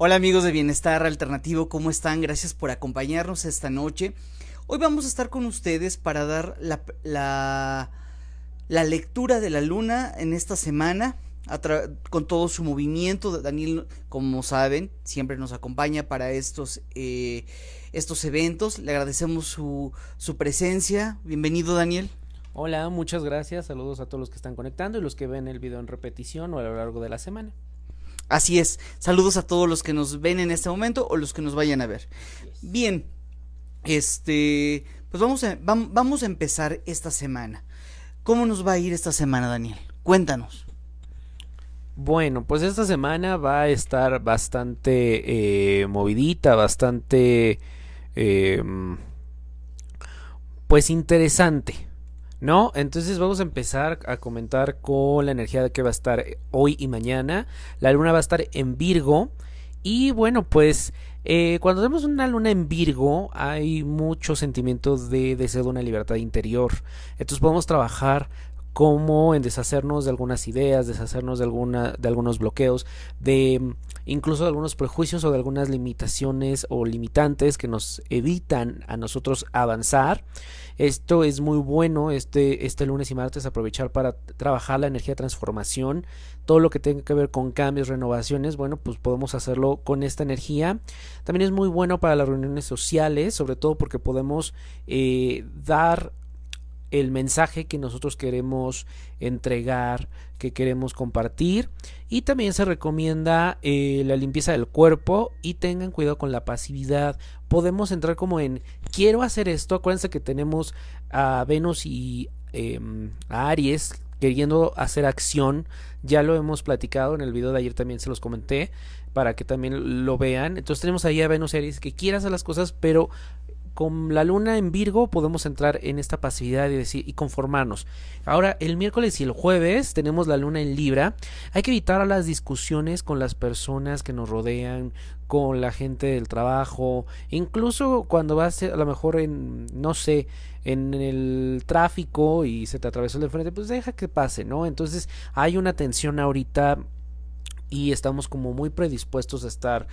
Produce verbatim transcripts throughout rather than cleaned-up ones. Hola amigos de Bienestar Alternativo, ¿cómo están? Gracias por acompañarnos esta noche. Hoy vamos a estar con ustedes para dar la, la, la lectura de la luna en esta semana, con todo su movimiento. Daniel, como saben, siempre nos acompaña para estos, eh, estos eventos. Le agradecemos su, su presencia. Bienvenido, Daniel. Hola, muchas gracias. Saludos a todos los que están conectando y los que ven el video en repetición o a lo largo de la semana. Así es, saludos a todos los que nos ven en este momento o los que nos vayan a ver. Bien, este, pues vamos a, vamos a empezar esta semana. ¿Cómo nos va a ir esta semana, Daniel? Cuéntanos. Bueno, pues esta semana va a estar bastante eh, movidita, bastante, eh, pues interesante, ¿no? Entonces vamos a empezar a comentar con la energía que va a estar hoy y mañana. La luna va a estar en Virgo. Y bueno, pues eh, cuando vemos una luna en Virgo hay muchos sentimientos de deseo de una libertad interior. Entonces podemos trabajar como en deshacernos de algunas ideas, deshacernos de, alguna, de algunos bloqueos, de incluso de algunos prejuicios o de algunas limitaciones o limitantes que nos evitan a nosotros avanzar. Esto es muy bueno, este, este lunes y martes aprovechar para trabajar la energía de transformación, todo lo que tenga que ver con cambios, renovaciones, bueno, pues podemos hacerlo con esta energía. También es muy bueno para las reuniones sociales, sobre todo porque podemos eh, dar el mensaje que nosotros queremos entregar, que queremos compartir. Y también se recomienda eh, la limpieza del cuerpo y tengan cuidado con la pasividad. Podemos entrar como en quiero hacer esto. Acuérdense que tenemos a Venus y eh, a Aries queriendo hacer acción. Ya lo hemos platicado en el video de ayer, también se los comenté para que también lo vean. Entonces tenemos ahí a Venus y Aries que quiere hacer las cosas, pero con la luna en Virgo podemos entrar en esta pasividad y decir y conformarnos. Ahora el miércoles y el jueves tenemos la luna en Libra. Hay que evitar las discusiones con las personas que nos rodean, con la gente del trabajo, incluso cuando vas a lo mejor en, no sé, en el tráfico y se te atravesó el de frente, pues deja que pase, ¿no? Entonces hay una tensión ahorita y estamos como muy predispuestos a estar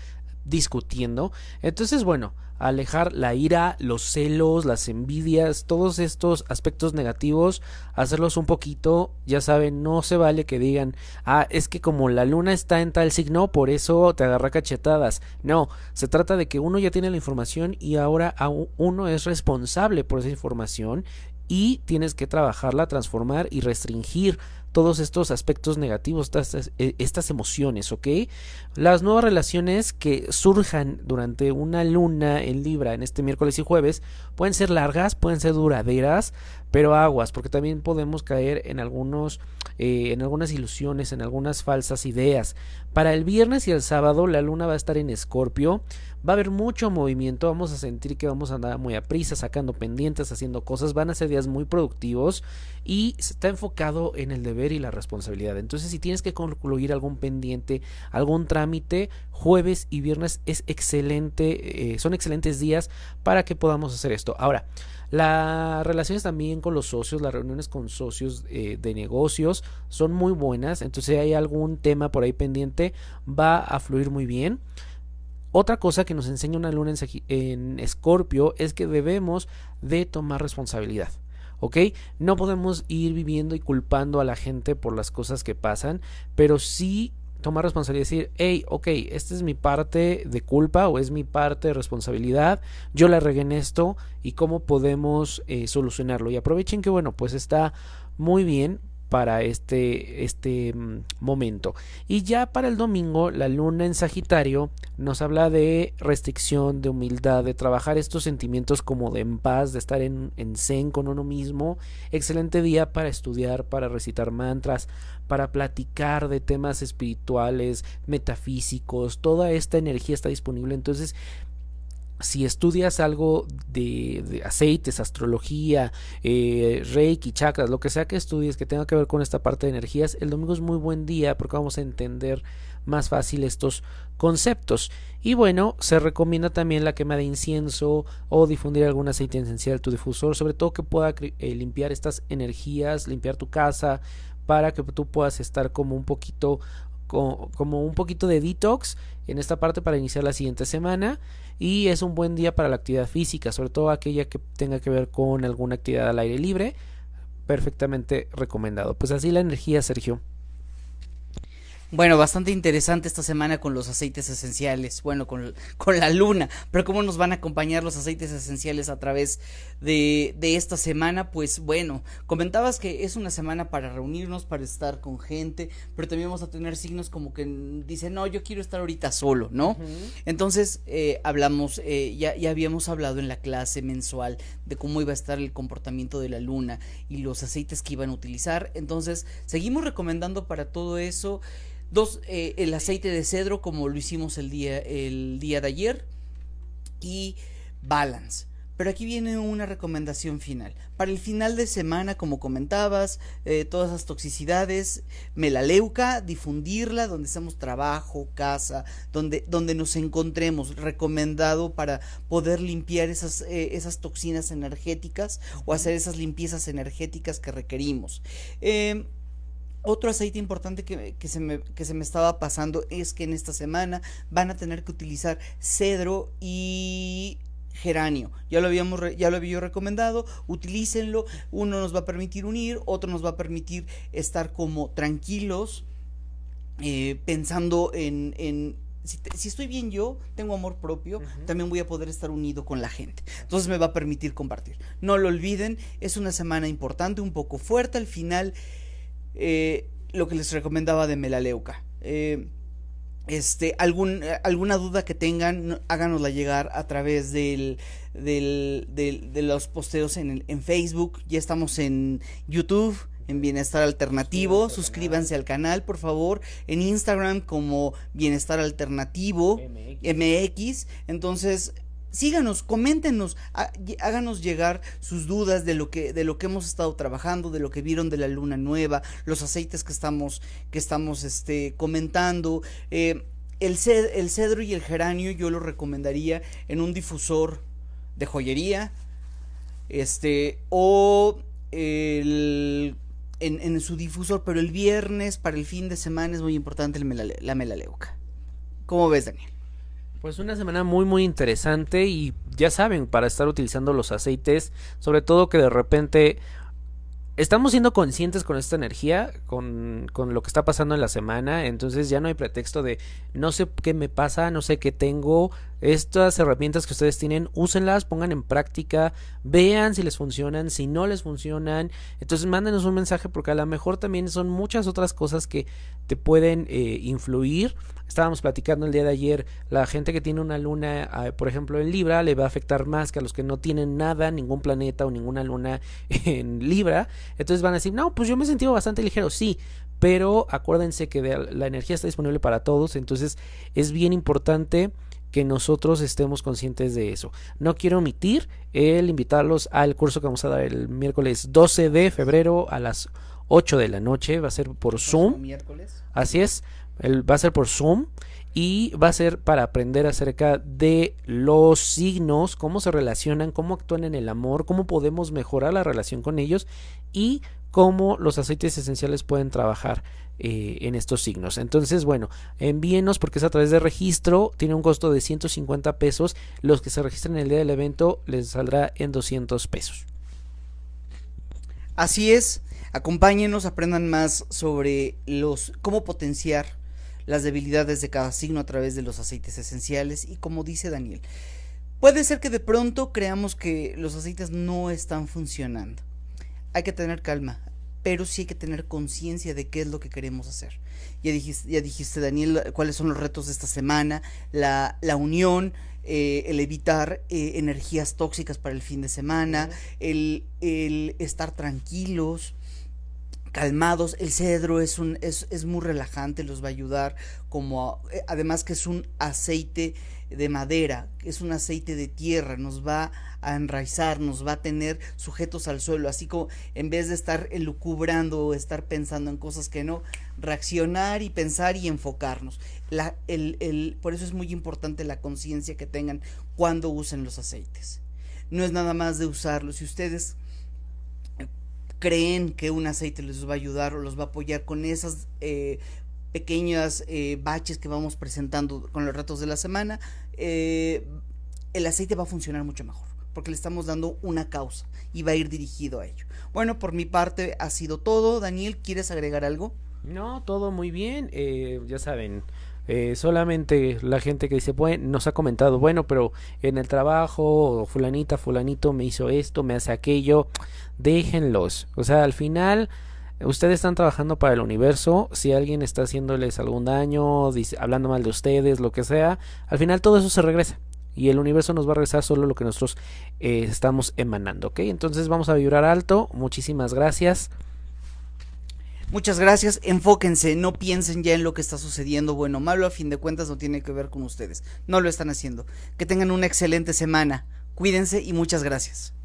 discutiendo. Entonces, bueno, alejar la ira, los celos, las envidias, todos estos aspectos negativos, hacerlos un poquito. Ya saben, no se vale que digan, ah, es que como la luna está en tal signo, por eso te agarra cachetadas. No, se trata de que uno ya tiene la información y ahora uno es responsable por esa información y tienes que trabajarla, transformar y restringir todos estos aspectos negativos, estas, estas emociones, ¿ok? Las nuevas relaciones que surjan durante una luna en Libra en este miércoles y jueves pueden ser largas, pueden ser duraderas, pero aguas, porque también podemos caer en algunos, eh, en algunas ilusiones, en algunas falsas ideas. Para el viernes y el sábado la luna va a estar en Escorpio, va a haber mucho movimiento, vamos a sentir que vamos a andar muy a prisa, sacando pendientes, haciendo cosas, van a ser días muy productivos y está enfocado en el deber y la responsabilidad. Entonces, si tienes que concluir algún pendiente, algún trámite, jueves y viernes es excelente, eh, son excelentes días para que podamos hacer esto. Ahora, las relaciones también con los socios, las reuniones con socios eh, de negocios son muy buenas. Entonces, si hay algún tema por ahí pendiente, va a fluir muy bien. Otra cosa que nos enseña una luna en Escorpio es que debemos de tomar responsabilidad. ¿Ok? No podemos ir viviendo y culpando a la gente por las cosas que pasan, pero sí tomar responsabilidad y decir, hey, ok, esta es mi parte de culpa o es mi parte de responsabilidad, yo la regué en esto y cómo podemos eh, solucionarlo. Y aprovechen que, bueno, pues está muy bien para este, este momento. Y ya para el domingo, la luna en Sagitario nos habla de restricción, de humildad, de trabajar estos sentimientos como de en paz, de estar en, en zen con uno mismo. Excelente día para estudiar, para recitar mantras, para platicar de temas espirituales, metafísicos. Toda esta energía está disponible. Entonces, si estudias algo de, de aceites, astrología, eh, reiki, chakras, lo que sea que estudies que tenga que ver con esta parte de energías, el domingo es muy buen día porque vamos a entender más fácil estos conceptos. Y bueno, se recomienda también la quema de incienso o difundir algún aceite esencial, tu difusor, sobre todo que pueda eh, limpiar estas energías, limpiar tu casa para que tú puedas estar como un poquito co como un poquito de detox en esta parte para iniciar la siguiente semana, y es un buen día para la actividad física, sobre todo aquella que tenga que ver con alguna actividad al aire libre, perfectamente recomendado. Pues así la energía, Sergio. Bueno, bastante interesante esta semana con los aceites esenciales, bueno, con, con la luna, pero ¿cómo nos van a acompañar los aceites esenciales a través de, de esta semana? Pues bueno, comentabas que es una semana para reunirnos, para estar con gente, pero también vamos a tener signos como que dicen, no, yo quiero estar ahorita solo, ¿no? Uh-huh. Entonces, eh, hablamos, eh, ya, ya habíamos hablado en la clase mensual de cómo iba a estar el comportamiento de la luna y los aceites que iban a utilizar, entonces, seguimos recomendando para todo eso. Dos, eh, el aceite de cedro, como lo hicimos el día, el día de ayer, y balance. Pero aquí viene una recomendación final. Para el final de semana, como comentabas, eh, todas esas toxicidades, melaleuca, difundirla donde estamos, trabajo, casa, donde, donde nos encontremos, recomendado para poder limpiar esas, eh, esas toxinas energéticas o hacer esas limpiezas energéticas que requerimos. Eh, Otro aceite importante que, que, se me, que se me estaba pasando es que en esta semana van a tener que utilizar cedro y geranio. Ya lo habíamos ya lo había yo recomendado, utilícenlo. Uno nos va a permitir unir, otro nos va a permitir estar como tranquilos, eh, pensando en... en Si, te, si estoy bien yo, tengo amor propio, uh-huh. También voy a poder estar unido con la gente. Entonces me va a permitir compartir. No lo olviden, es una semana importante, un poco fuerte al final. Eh, lo que les recomendaba de melaleuca, eh, este, algún, eh, alguna duda que tengan, no, háganosla llegar a través del, del, del, de los posteos en, el, en Facebook. Ya estamos en YouTube, en Bienestar Alternativo, suscríbanse al canal, por favor, en Instagram como Bienestar Alternativo M X, entonces síganos, coméntenos, háganos llegar sus dudas de lo que de lo que hemos estado trabajando, de lo que vieron de la luna nueva, los aceites que estamos que estamos este comentando, eh, el, ced, el cedro y el geranio yo lo recomendaría en un difusor de joyería, este o el en, en su difusor, pero el viernes para el fin de semana es muy importante el melale, la melaleuca. ¿Cómo ves, Daniel? Pues una semana muy muy interesante, y ya saben, para estar utilizando los aceites, sobre todo que de repente estamos siendo conscientes con esta energía, con, con lo que está pasando en la semana, entonces ya no hay pretexto de no sé qué me pasa, no sé qué tengo. Estas herramientas que ustedes tienen, úsenlas, pongan en práctica, vean si les funcionan, si no les funcionan, entonces mándenos un mensaje, porque a lo mejor también son muchas otras cosas que te pueden eh, influir. Estábamos platicando el día de ayer, la gente que tiene una luna, eh, por ejemplo en Libra, le va a afectar más que a los que no tienen nada, ningún planeta o ninguna luna en Libra, entonces van a decir, no, pues yo me he sentido bastante ligero, sí, pero acuérdense que la energía está disponible para todos, entonces es bien importante que nosotros estemos conscientes de eso. No quiero omitir el invitarlos al curso que vamos a dar el miércoles doce de febrero a las ocho de la noche, va a ser por Zoom, así es, el, va a ser por Zoom, y va a ser para aprender acerca de los signos, cómo se relacionan, cómo actúan en el amor, cómo podemos mejorar la relación con ellos, y cómo los aceites esenciales pueden trabajar eh, en estos signos. Entonces, bueno, envíenos, porque es a través de registro, tiene un costo de ciento cincuenta pesos, los que se registren el día del evento les saldrá en doscientos pesos. Así es, acompáñenos, aprendan más sobre los cómo potenciar las debilidades de cada signo a través de los aceites esenciales, y como dice Daniel, puede ser que de pronto creamos que los aceites no están funcionando. Hay que tener calma, pero sí hay que tener conciencia de qué es lo que queremos hacer. Ya dijiste, ya dijiste Daniel, cuáles son los retos de esta semana, la, la unión, eh, el evitar eh, energías tóxicas para el fin de semana, el, el estar tranquilos, calmados. El cedro es, un, es, es muy relajante, los va a ayudar, como a, además que es un aceite de madera, es un aceite de tierra, nos va a enraizar, nos va a tener sujetos al suelo, así como en vez de estar elucubrando o estar pensando en cosas que no, reaccionar y pensar y enfocarnos. La, el, el, por eso es muy importante la conciencia que tengan cuando usen los aceites. No es nada más de usarlos. Si ustedes creen que un aceite les va a ayudar o los va a apoyar con esas eh, pequeños eh, baches que vamos presentando con los retos de la semana, eh, el aceite va a funcionar mucho mejor, porque le estamos dando una causa y va a ir dirigido a ello. Bueno, por mi parte ha sido todo. Daniel, ¿quieres agregar algo? No, todo muy bien, eh, ya saben, eh, solamente la gente que dice, bueno, nos ha comentado, bueno, pero en el trabajo, fulanita, fulanito me hizo esto, me hace aquello, déjenlos, o sea, al final ustedes están trabajando para el universo. Si alguien está haciéndoles algún daño, dice, hablando mal de ustedes, lo que sea, al final todo eso se regresa. Y el universo nos va a regresar solo lo que nosotros eh, estamos emanando, ¿ok? Entonces vamos a vibrar alto. Muchísimas gracias. Muchas gracias. Enfóquense, no piensen ya en lo que está sucediendo, bueno o malo, a fin de cuentas no tiene que ver con ustedes. No lo están haciendo. Que tengan una excelente semana. Cuídense y muchas gracias.